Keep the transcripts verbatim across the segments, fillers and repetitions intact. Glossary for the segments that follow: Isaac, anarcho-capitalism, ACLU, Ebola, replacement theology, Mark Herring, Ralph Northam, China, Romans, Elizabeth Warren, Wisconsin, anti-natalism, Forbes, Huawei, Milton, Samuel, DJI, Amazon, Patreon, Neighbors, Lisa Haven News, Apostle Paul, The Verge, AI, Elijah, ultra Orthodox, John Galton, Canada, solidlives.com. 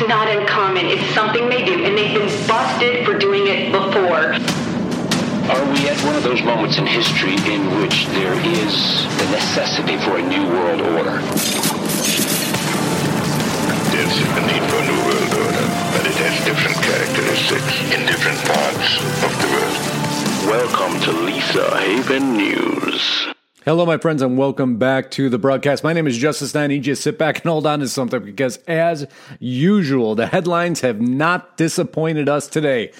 It's not uncommon. It's something they do, and they've been busted for doing it before. Are we at one of those moments in history in which there is the necessity for a new world order? There's a need for a new world order, but it has different characteristics in different parts of the world. Welcome to Lisa Haven News. Hello, my friends, and welcome back to the broadcast. My name is Justice, and I need you to sit back and hold on to something because, as usual, the headlines have not disappointed us today,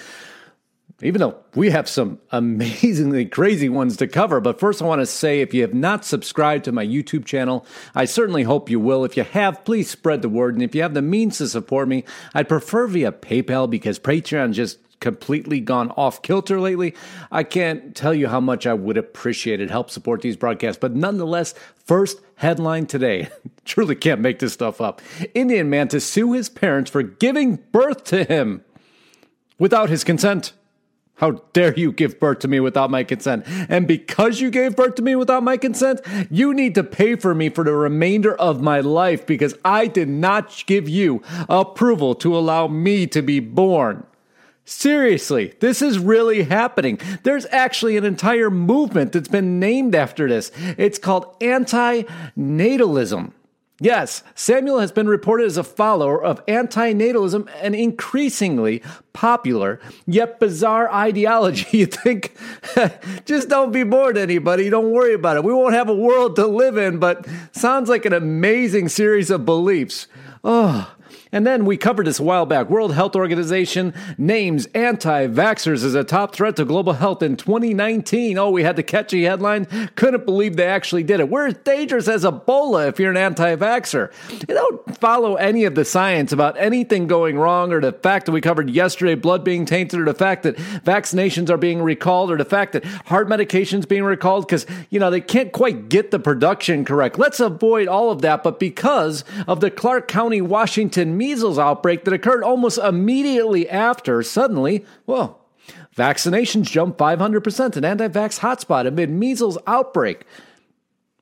even though we have some amazingly crazy ones to cover. But first, I want to say, if you have not subscribed to my YouTube channel, I certainly hope you will. If you have, please spread the word. And if you have the means to support me, I'd prefer via PayPal because Patreon just completely gone off kilter lately. I can't tell you how much I would appreciate it. Help support these broadcasts. But nonetheless, first headline today. Truly can't make this stuff up. Indian man to sue his parents for giving birth to him without his consent. How dare you give birth to me without my consent? And because you gave birth to me without my consent, you need to pay for me for the remainder of my life because I did not give you approval to allow me to be born. Seriously, this is really happening. There's actually an entire movement that's been named after this. It's called anti-natalism. Yes, Samuel has been reported as a follower of anti-natalism, an increasingly popular yet bizarre ideology. You think, just don't be bored, anybody. Don't worry about it. We won't have a world to live in, but sounds like an amazing series of beliefs. Oh, and then we covered this a while back. World Health Organization names anti-vaxxers as a top threat to global health in twenty nineteen. Oh, we had the catchy headline. Couldn't believe they actually did it. We're as dangerous as Ebola if you're an anti-vaxxer. You don't follow any of the science about anything going wrong or the fact that we covered yesterday, blood being tainted, or the fact that vaccinations are being recalled, or the fact that hard medication's being recalled because, you know, they can't quite get the production correct. Let's avoid all of that. But because of the Clark County, Washington measles outbreak that occurred almost immediately after, suddenly, well, vaccinations jumped five hundred percent, an anti-vax hotspot amid measles outbreak.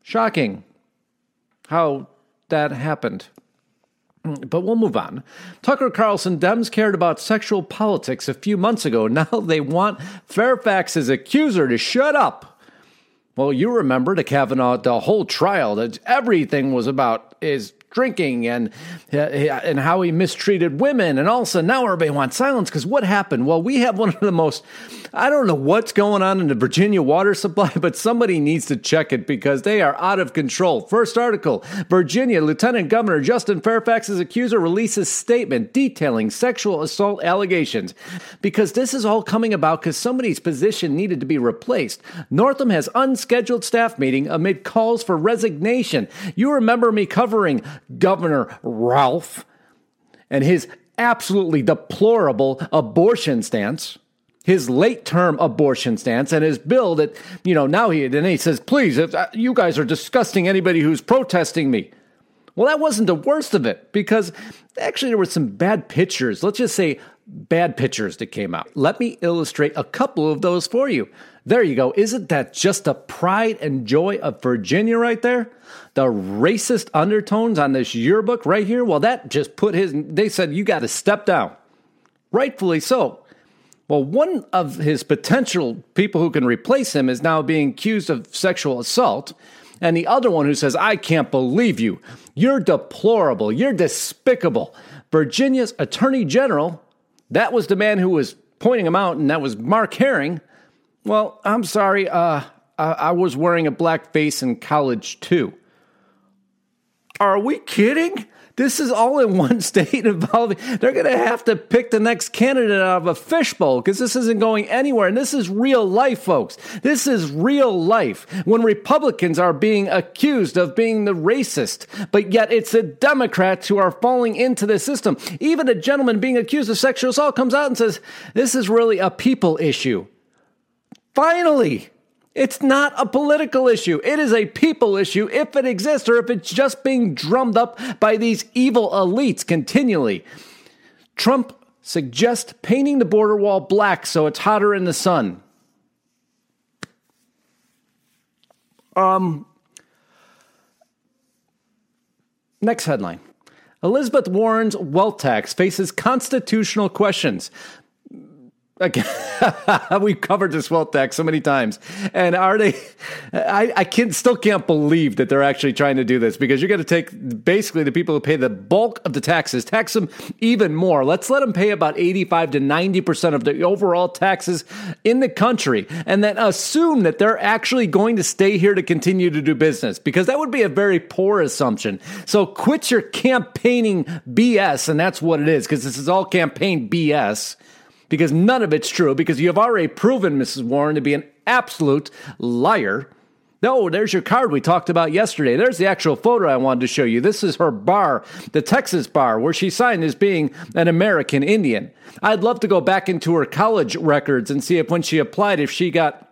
Shocking how that happened. But we'll move on. Tucker Carlson, Dems cared about sexual politics a few months ago. Now they want Fairfax's accuser to shut up. Well, you remember the Kavanaugh, the whole trial that everything was about is drinking and uh, and how he mistreated women. And also now everybody wants silence because what happened? Well, we have one of the most, I don't know what's going on in the Virginia water supply, but somebody needs to check it because they are out of control. First article, Virginia Lieutenant Governor Justin Fairfax's accuser releases statement detailing sexual assault allegations because this is all coming about because somebody's position needed to be replaced. Northam has unscheduled staff meeting amid calls for resignation. You remember me covering Governor Ralph and his absolutely deplorable abortion stance, his late-term abortion stance, and his bill that, you know, now he, and he says, please, if you guys are disgusting anybody who's protesting me. Well, that wasn't the worst of it because actually there were some bad pictures. Let's just say bad pictures that came out. Let me illustrate a couple of those for you. There you go. Isn't that just the pride and joy of Virginia right there? The racist undertones on this yearbook right here. Well, that just put his, they said, you got to step down. Rightfully so. Well, one of his potential people who can replace him is now being accused of sexual assault. And the other one who says, I can't believe you. You're deplorable. You're despicable. Virginia's attorney general, that was the man who was pointing him out, and that was Mark Herring. Well, I'm sorry, uh, I-, I was wearing a black face in college, too. Are we kidding? This is all in one state involving. They're going to have to pick the next candidate out of a fishbowl because this isn't going anywhere. And this is real life, folks. This is real life when Republicans are being accused of being the racist, but yet it's the Democrats who are falling into the system. Even a gentleman being accused of sexual assault comes out and says, this is really a people issue. Finally, it's not a political issue. It is a people issue if it exists or if it's just being drummed up by these evil elites continually. Trump suggests painting the border wall black so it's hotter in the sun. Um, next headline. Elizabeth Warren's wealth tax faces constitutional questions. Again, we've covered this wealth tax so many times. And are they, I, I can, still can't believe that they're actually trying to do this, because you're going to take basically the people who pay the bulk of the taxes, tax them even more. Let's let them pay about eighty-five to ninety percent of the overall taxes in the country, and then assume that they're actually going to stay here to continue to do business, because that would be a very poor assumption. So quit your campaigning B S, and that's what it is, because this is all campaign B S. Because none of it's true, because you have already proven Missus Warren to be an absolute liar. No, there's your card we talked about yesterday. There's the actual photo I wanted to show you. This is her bar, the Texas bar, where she signed as being an American Indian. I'd love to go back into her college records and see if when she applied, if she got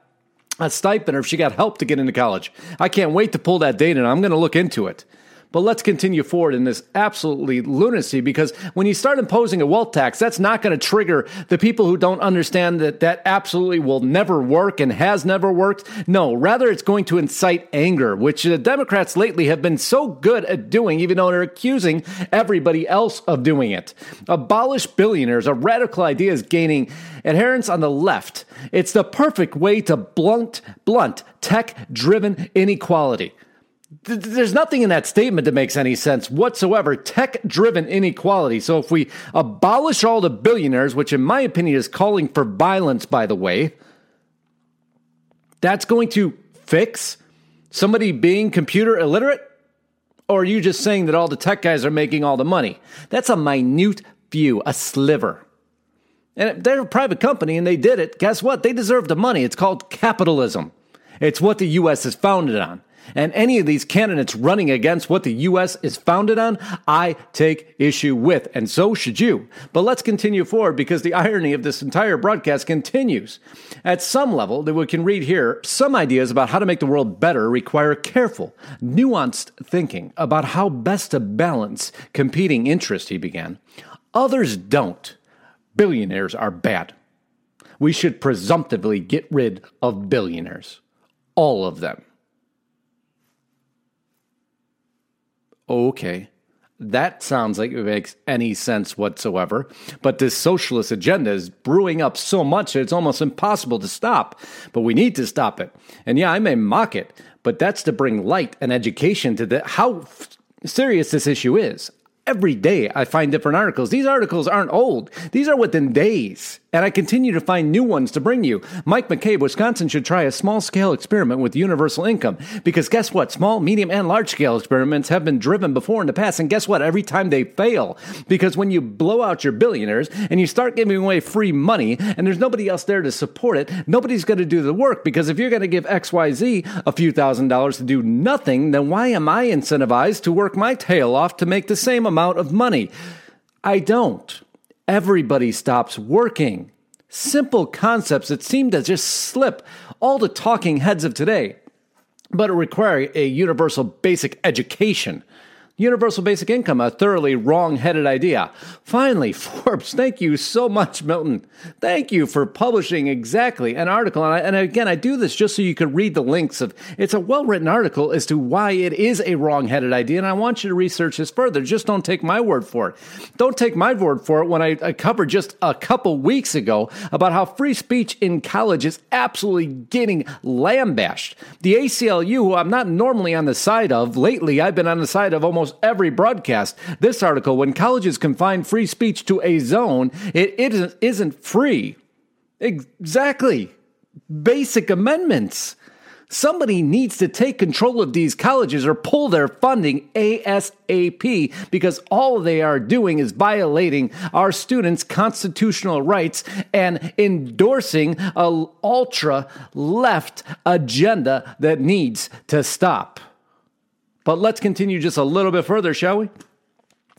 a stipend or if she got help to get into college. I can't wait to pull that data, and I'm going to look into it. But let's continue forward in this absolutely lunacy, because when you start imposing a wealth tax, that's not going to trigger the people who don't understand that that absolutely will never work and has never worked. No, rather it's going to incite anger, which the Democrats lately have been so good at doing, even though they're accusing everybody else of doing it. Abolish billionaires, a radical idea, is gaining adherents on the left. It's the perfect way to blunt, blunt tech-driven inequality. There's nothing in that statement that makes any sense whatsoever. Tech-driven inequality. So if we abolish all the billionaires, which in my opinion is calling for violence, by the way, that's going to fix somebody being computer illiterate? Or are you just saying that all the tech guys are making all the money? That's a minute few, a sliver. And if they're a private company and they did it, guess what? They deserve the money. It's called capitalism. It's what the U S is founded on. And any of these candidates running against what the U S is founded on, I take issue with, and so should you. But let's continue forward, because the irony of this entire broadcast continues. At some level, that we can read here, some ideas about how to make the world better require careful, nuanced thinking about how best to balance competing interests, he began. Others don't. Billionaires are bad. We should presumptively get rid of billionaires. All of them. Okay, that sounds like it makes any sense whatsoever. But this socialist agenda is brewing up so much that it's almost impossible to stop. But we need to stop it. And yeah, I may mock it, but that's to bring light and education to the how f- serious this issue is. Every day I find different articles. These articles aren't old. These are within days. And I continue to find new ones to bring you. Mike McCabe, Wisconsin should try a small-scale experiment with universal income. Because guess what? Small, medium, and large-scale experiments have been driven before in the past. And guess what? Every time they fail. Because when you blow out your billionaires and you start giving away free money and there's nobody else there to support it, nobody's going to do the work. Because if you're going to give X Y Z a few thousand dollars to do nothing, then why am I incentivized to work my tail off to make the same amount? amount of money? I don't. Everybody stops working. Simple concepts that seem to just slip all the talking heads of today, but require a universal basic education. Universal basic income, a thoroughly wrong-headed idea. Finally, Forbes, thank you so much, Milton. Thank you for publishing exactly an article. And, I, and again, I do this just so you can read the links of, it's a well-written article as to why it is a wrong-headed idea. And I want you to research this further. Just don't take my word for it. Don't take my word for it when I, I covered just a couple weeks ago about how free speech in college is absolutely getting lambasted. The A C L U, who I'm not normally on the side of, lately I've been on the side of almost every broadcast. This article, when colleges confine free speech to a zone, it isn't, isn't free. Exactly. Basic amendments. Somebody needs to take control of these colleges or pull their funding ASAP, because all they are doing is violating our students' constitutional rights and endorsing an ultra-left agenda that needs to stop. But let's continue just a little bit further, shall we?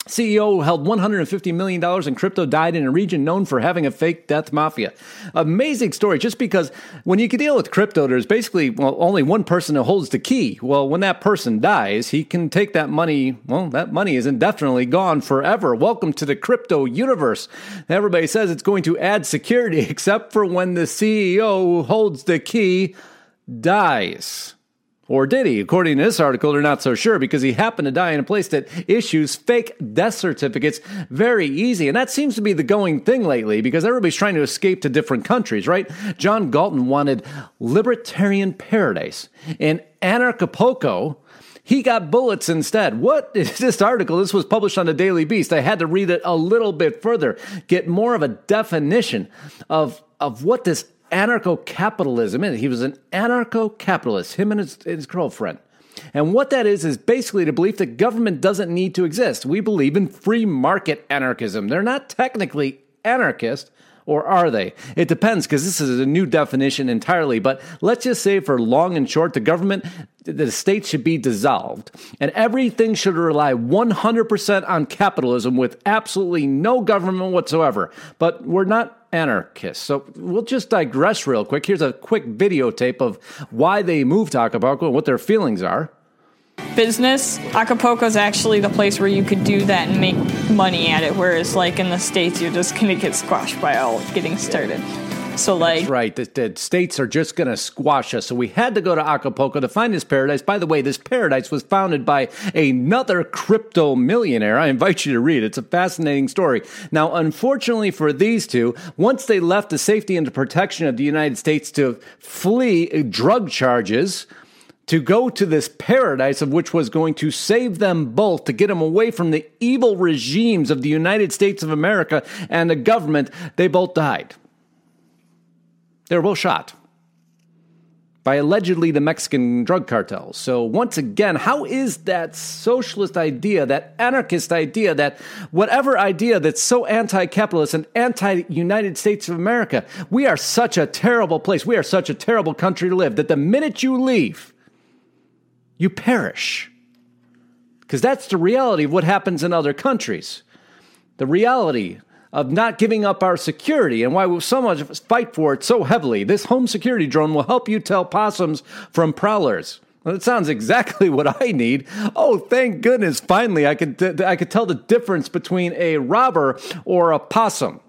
C E O held one hundred fifty million dollars in crypto died in a region known for having a fake death mafia. Amazing story, just because when you can deal with crypto, there's basically well, only one person who holds the key. Well, when that person dies, he can take that money. Well, that money is indefinitely gone forever. Welcome to the crypto universe. Everybody says it's going to add security, except for when the C E O who holds the key dies. Or did he? According to this article, they're not so sure because he happened to die in a place that issues fake death certificates very easy. And that seems to be the going thing lately because everybody's trying to escape to different countries, right? John Galton wanted libertarian paradise in Anarchapulco. He got bullets instead. What is this article? This was published on the Daily Beast. I had to read it a little bit further, get more of a definition of, of what this anarcho-capitalism is. He was an anarcho-capitalist, him and his, his girlfriend. And what that is, is basically the belief that government doesn't need to exist. We believe in free market anarchism. They're not technically anarchist, or are they? It depends, because this is a new definition entirely. But let's just say for long and short, the government, the state should be dissolved. And everything should rely one hundred percent on capitalism with absolutely no government whatsoever. But we're not anarchists. So we'll just digress real quick. Here's a quick videotape of why they moved to Acapulco and what their feelings are. Business, Acapulco is actually the place where you could do that and make money at it, whereas like in the States, you're just going to get squashed by all getting started. So like, that's right, the, the states are just going to squash us. So we had to go to Acapulco to find this paradise. By the way, this paradise was founded by another crypto millionaire. I invite you to read. It's a fascinating story. Now, unfortunately for these two, once they left the safety and the protection of the United States to flee drug charges, to go to this paradise of which was going to save them both, to get them away from the evil regimes of the United States of America and the government, they both died. They were both shot by allegedly the Mexican drug cartels. So once again, how is that socialist idea, that anarchist idea, that whatever idea that's so anti-capitalist and anti-United States of America? We are such a terrible place. We are such a terrible country to live that the minute you leave, you perish. Because that's the reality of what happens in other countries. The reality of not giving up our security and why so much of us fight for it so heavily. This home security drone will help you tell possums from prowlers. Well, that sounds exactly what I need. Oh, thank goodness. Finally, I could, th- I could tell the difference between a robber or a possum.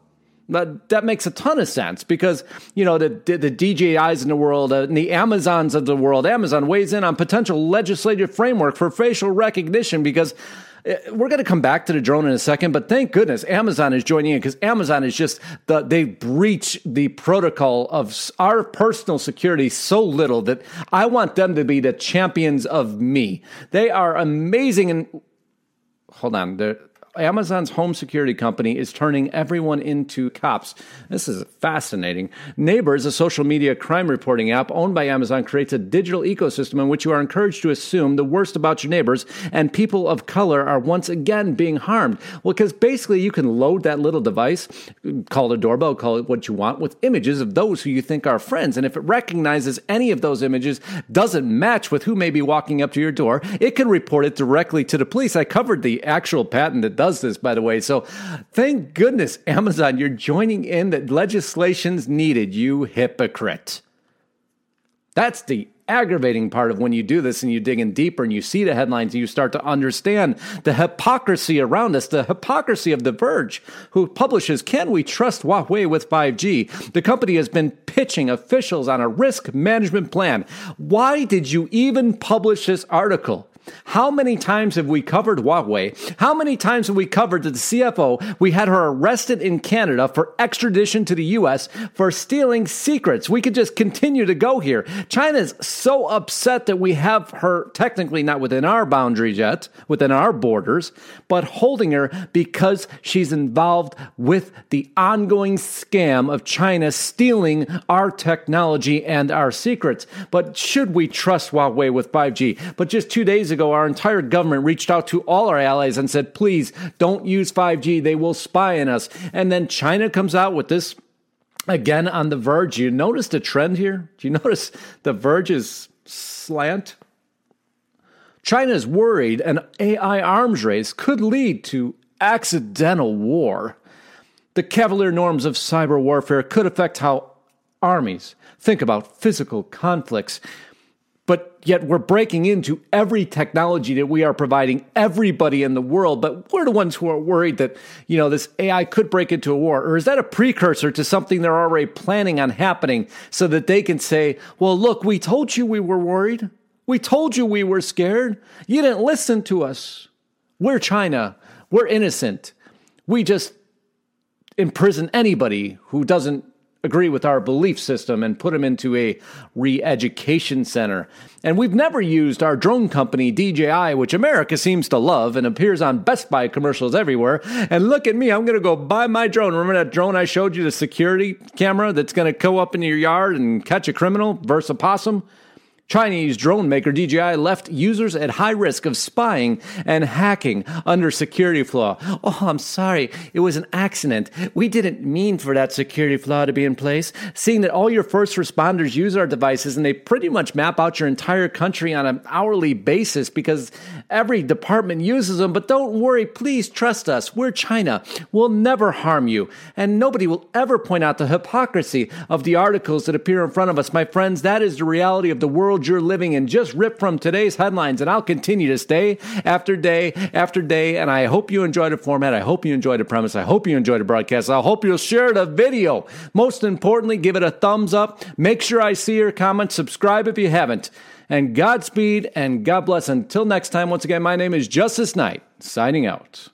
But that makes a ton of sense because, you know, the the D J Is in the world uh, and the Amazons of the world. Amazon weighs in on potential legislative framework for facial recognition because we're going to come back to the drone in a second. But thank goodness Amazon is joining in because Amazon is just the, they breach the protocol of our personal security so little that I want them to be the champions of me. They are amazing. And hold on, they're Amazon's home security company is turning everyone into cops. This is fascinating. Neighbors, a social media crime reporting app owned by Amazon, creates a digital ecosystem in which you are encouraged to assume the worst about your neighbors, and people of color are once again being harmed. Well, because basically you can load that little device, call it a doorbell, call it what you want, with images of those who you think are friends. And if it recognizes any of those images doesn't match with who may be walking up to your door, it can report it directly to the police. I covered the actual patent that does this, by the way. So thank goodness, Amazon, you're joining in that legislation's needed, you hypocrite. That's the aggravating part of when you do this and you dig in deeper and you see the headlines and you start to understand the hypocrisy around us, the hypocrisy of The Verge, who publishes Can We Trust Huawei with five G? The company has been pitching officials on a risk management plan. Why did you even publish this article? How many times have we covered Huawei? How many times have we covered that the C F O, we had her arrested in Canada for extradition to the U S for stealing secrets? We could just continue to go here. China's so upset that we have her technically not within our boundaries yet, within our borders, but holding her because she's involved with the ongoing scam of China stealing our technology and our secrets. But should we trust Huawei with five G? But just two days ago, ago, our entire government reached out to all our allies and said, please don't use five G. They will spy on us. And then China comes out with this again on The Verge. You notice the trend here? Do you notice The Verge's slant? China's worried an A I arms race could lead to accidental war. The cavalier norms of cyber warfare could affect how armies think about physical conflicts. But yet we're breaking into every technology that we are providing everybody in the world. But we're the ones who are worried that, you know, this A I could break into a war. Or is that a precursor to something they're already planning on happening so that they can say, well, look, we told you we were worried. We told you we were scared. You didn't listen to us. We're China. We're innocent. We just imprison anybody who doesn't agree with our belief system and put them into a re-education center. And we've never used our drone company, D J I, which America seems to love and appears on Best Buy commercials everywhere. And look at me, I'm going to go buy my drone. Remember that drone I showed you, the security camera that's going to go up into your yard and catch a criminal versus a possum? Chinese drone maker D J I left users at high risk of spying and hacking under security flaw. Oh, I'm sorry. It was an accident. We didn't mean for that security flaw to be in place. Seeing that all your first responders use our devices and they pretty much map out your entire country on an hourly basis because every department uses them. But don't worry. Please trust us. We're China. We'll never harm you. And nobody will ever point out the hypocrisy of the articles that appear in front of us. My friends, that is the reality of the world you're living in. Just rip from today's headlines, and I'll continue this day after day after day. And I hope you enjoy the format. I hope you enjoy the premise. I hope you enjoy the broadcast. I hope you'll share the video. Most importantly, give it a thumbs up. Make sure I see your comments. Subscribe if you haven't. And Godspeed and God bless. Until next time, once again, my name is Justice Knight, signing out.